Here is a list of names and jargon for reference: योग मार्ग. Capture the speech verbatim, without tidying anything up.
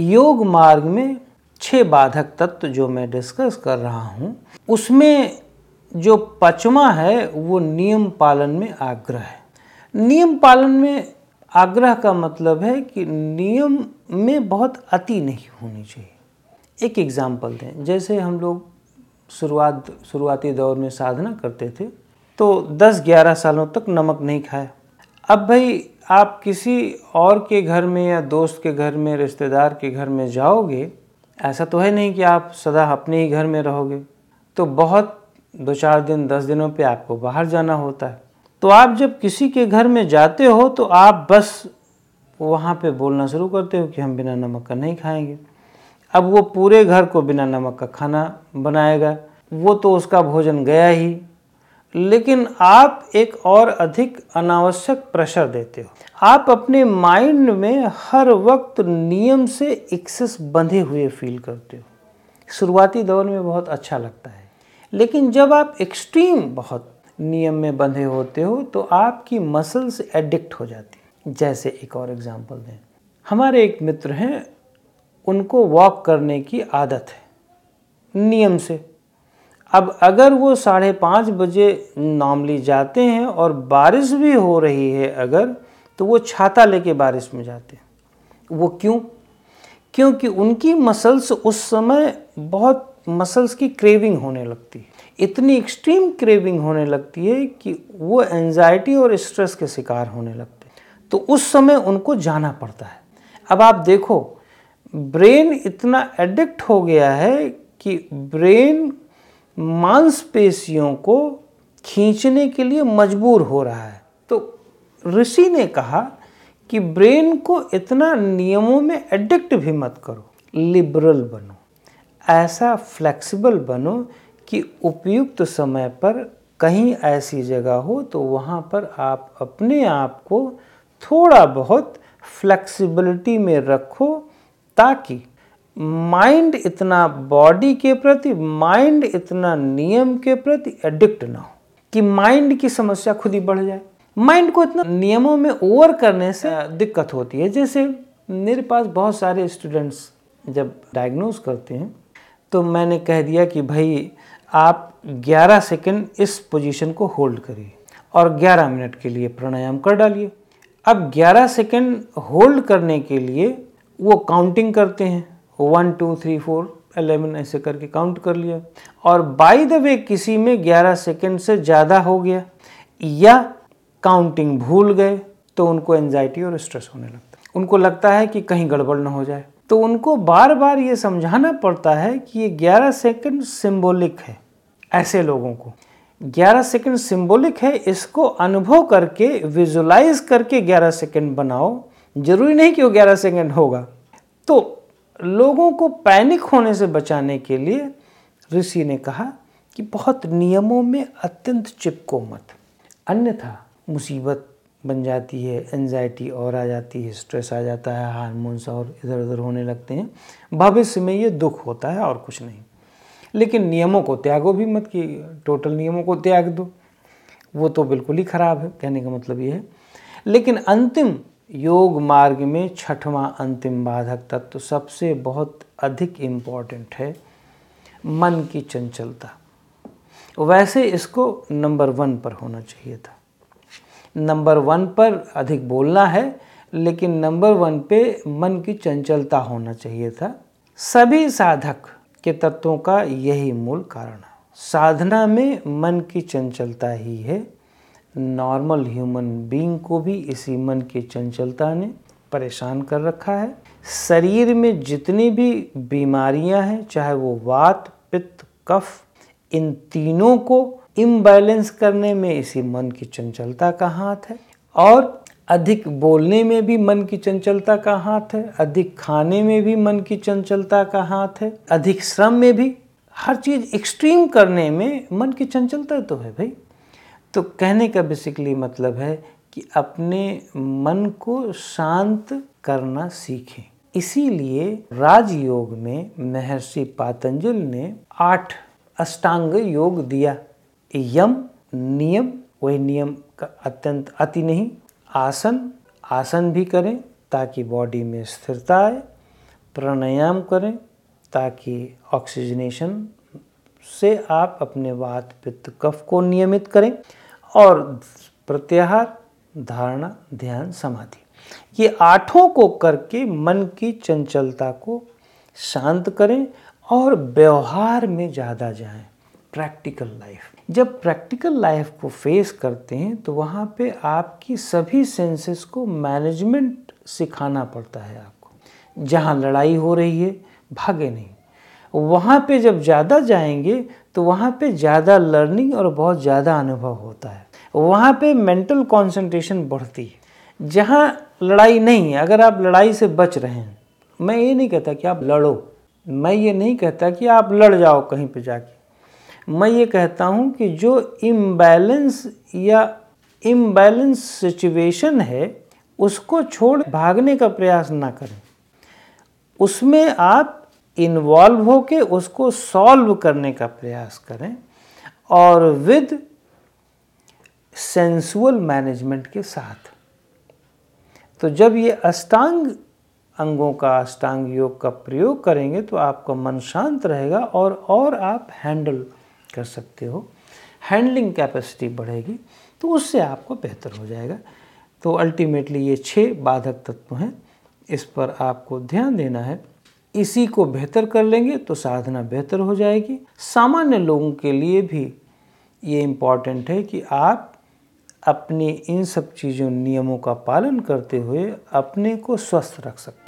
योग मार्ग में छह बाधक तत्व जो मैं डिस्कस कर रहा हूँ, उसमें जो पांचवा है वो नियम पालन में आग्रह है। नियम पालन में आग्रह का मतलब है कि नियम में बहुत अति नहीं होनी चाहिए। एक एग्जाम्पल दें, जैसे हम लोग शुरुआत शुरुआती दौर में साधना करते थे तो दस ग्यारह सालों तक नमक नहीं खाया। अब भाई आप किसी और के घर में या दोस्त के घर में, रिश्तेदार के घर में जाओगे, ऐसा तो है नहीं कि आप सदा अपने ही घर में रहोगे, तो बहुत दो चार दिन दस दिनों पे आपको बाहर जाना होता है। तो आप जब किसी के घर में जाते हो तो आप बस वहाँ पे बोलना शुरू करते हो कि हम बिना नमक का नहीं खाएंगे। अब वो पूरे घर को बिना नमक का खाना बनाएगा, वो तो उसका भोजन गया ही, लेकिन आप एक और अधिक अनावश्यक प्रेशर देते हो। आप अपने माइंड में हर वक्त नियम से एक्सेस बंधे हुए फील करते हो। शुरुआती दौर में बहुत अच्छा लगता है, लेकिन जब आप एक्सट्रीम बहुत नियम में बंधे होते हो तो आपकी मसल्स एडिक्ट हो जाती है। जैसे एक और एग्जांपल दें, हमारे एक मित्र हैं, उनको वॉक करने की आदत है नियम से। अब अगर वो साढ़े पाँच बजे नॉर्मली जाते हैं और बारिश भी हो रही है अगर, तो वो छाता लेके बारिश में जाते हैं। वो क्यों? क्योंकि उनकी मसल्स उस समय बहुत मसल्स की क्रेविंग होने लगती है, इतनी एक्सट्रीम क्रेविंग होने लगती है कि वो एंजाइटी और स्ट्रेस के शिकार होने लगते हैं। तो उस समय उनको जाना पड़ता है। अब आप देखो, ब्रेन इतना एडिक्ट हो गया है कि ब्रेन मांसपेशियों को खींचने के लिए मजबूर हो रहा है। तो ऋषि ने कहा कि ब्रेन को इतना नियमों में एडिक्ट भी मत करो, लिबरल बनो, ऐसा फ्लेक्सिबल बनो कि उपयुक्त समय पर कहीं ऐसी जगह हो तो वहाँ पर आप अपने आप को थोड़ा बहुत फ्लेक्सिबिलिटी में रखो, ताकि माइंड इतना बॉडी के प्रति, माइंड इतना नियम के प्रति एडिक्ट ना हो कि माइंड की समस्या खुद ही बढ़ जाए। माइंड को इतना नियमों में ओवर करने से दिक्कत होती है। जैसे मेरे पास बहुत सारे स्टूडेंट्स जब डायग्नोज करते हैं तो मैंने कह दिया कि भाई आप ग्यारह सेकंड इस पोजीशन को होल्ड करिए और ग्यारह मिनट के लिए प्राणायाम कर डालिए। अब ग्यारह सेकंड होल्ड करने के लिए वो काउंटिंग करते हैं, one two three four eleven ऐसे करके काउंट कर लिया, और बाय द वे किसी में ग्यारह सेकंड से ज़्यादा हो गया या काउंटिंग भूल गए तो उनको एंजाइटी और स्ट्रेस होने लगता है। उनको लगता है कि कहीं गड़बड़ ना हो जाए, तो उनको बार बार ये समझाना पड़ता है कि ये ग्यारह सेकंड सिंबॉलिक है। ऐसे लोगों को ग्यारह सेकंड सिंबॉलिक है, इसको अनुभव करके, विजुलाइज करके ग्यारह सेकंड बनाओ, जरूरी नहीं कि वो ग्यारह सेकंड होगा। तो लोगों को पैनिक होने से बचाने के लिए ऋषि ने कहा कि बहुत नियमों में अत्यंत चिपको मत, अन्यथा मुसीबत बन जाती है, एंजाइटी और आ जाती है, स्ट्रेस आ जाता है, हार्मोन्स और इधर उधर होने लगते हैं। भविष्य में ये दुख होता है और कुछ नहीं। लेकिन नियमों को त्यागो भी मत कि टोटल नियमों को त्याग दो, वो तो बिल्कुल ही खराब है, कहने का मतलब ये है। लेकिन अंतिम योग मार्ग में छठवां अंतिम बाधक तत्व तो सबसे बहुत अधिक इम्पॉर्टेंट है, मन की चंचलता। वैसे इसको नंबर वन पर होना चाहिए था, नंबर वन पर अधिक बोलना है, लेकिन नंबर वन पे मन की चंचलता होना चाहिए था। सभी साधक के तत्वों का यही मूल कारण है, साधना में मन की चंचलता ही है। नॉर्मल ह्यूमन बीइंग को भी इसी मन की चंचलता ने परेशान कर रखा है। शरीर में जितनी भी बीमारियां हैं, चाहे वो वात, पित्त, कफ, इन तीनों को इम्बैलेंस करने में इसी मन की चंचलता का हाथ है, और अधिक बोलने में भी मन की चंचलता का हाथ है, अधिक खाने में भी मन की चंचलता का हाथ है, अधिक श्रम में भी, हर चीज़ एक्सट्रीम करने में मन की चंचलता तो है भाई। तो कहने का बेसिकली मतलब है कि अपने मन को शांत करना सीखें। इसीलिए राजयोग में महर्षि पातंजलि ने आठ अष्टांग योग दिया। यम नियम, वही नियम का अत्यंत अति नहीं। आसन, आसन भी करें ताकि बॉडी में स्थिरता आए। प्राणायाम करें ताकि ऑक्सीजनेशन से आप अपने वात पित्त कफ को नियमित करें। और प्रत्याहार, धारणा, ध्यान, समाधि, ये आठों को करके मन की चंचलता को शांत करें और व्यवहार में ज़्यादा जाएं। प्रैक्टिकल लाइफ, जब प्रैक्टिकल लाइफ को फेस करते हैं तो वहाँ पे आपकी सभी सेंसेस को मैनेजमेंट सिखाना पड़ता है आपको। जहाँ लड़ाई हो रही है भागे नहीं, वहाँ पे जब ज़्यादा जाएंगे तो वहाँ पे ज़्यादा लर्निंग और बहुत ज़्यादा अनुभव होता है, वहाँ पे मेंटल कंसंट्रेशन बढ़ती है। जहाँ लड़ाई नहीं है, अगर आप लड़ाई से बच रहे हैं, मैं ये नहीं कहता कि आप लड़ो, मैं ये नहीं कहता कि आप लड़ जाओ कहीं पे जाके, मैं ये कहता हूँ कि जो इम्बैलेंस या इम्बैलेंस सिचुएशन है उसको छोड़ भागने का प्रयास ना करें, उसमें आप इन्वॉल्व होके उसको सॉल्व करने का प्रयास करें और विद सेंसुअल मैनेजमेंट के साथ। तो जब ये अष्टांग अंगों का, अष्टांग योग का प्रयोग करेंगे तो आपका मन शांत रहेगा और और आप हैंडल कर सकते हो, हैंडलिंग कैपेसिटी बढ़ेगी, तो उससे आपको बेहतर हो जाएगा। तो अल्टीमेटली ये छह बाधक तत्व हैं, इस पर आपको ध्यान देना है। इसी को बेहतर कर लेंगे तो साधना बेहतर हो जाएगी। सामान्य लोगों के लिए भी ये इम्पॉर्टेंट है कि आप अपने इन सब चीज़ों, नियमों का पालन करते हुए अपने को स्वस्थ रख सकते हैं।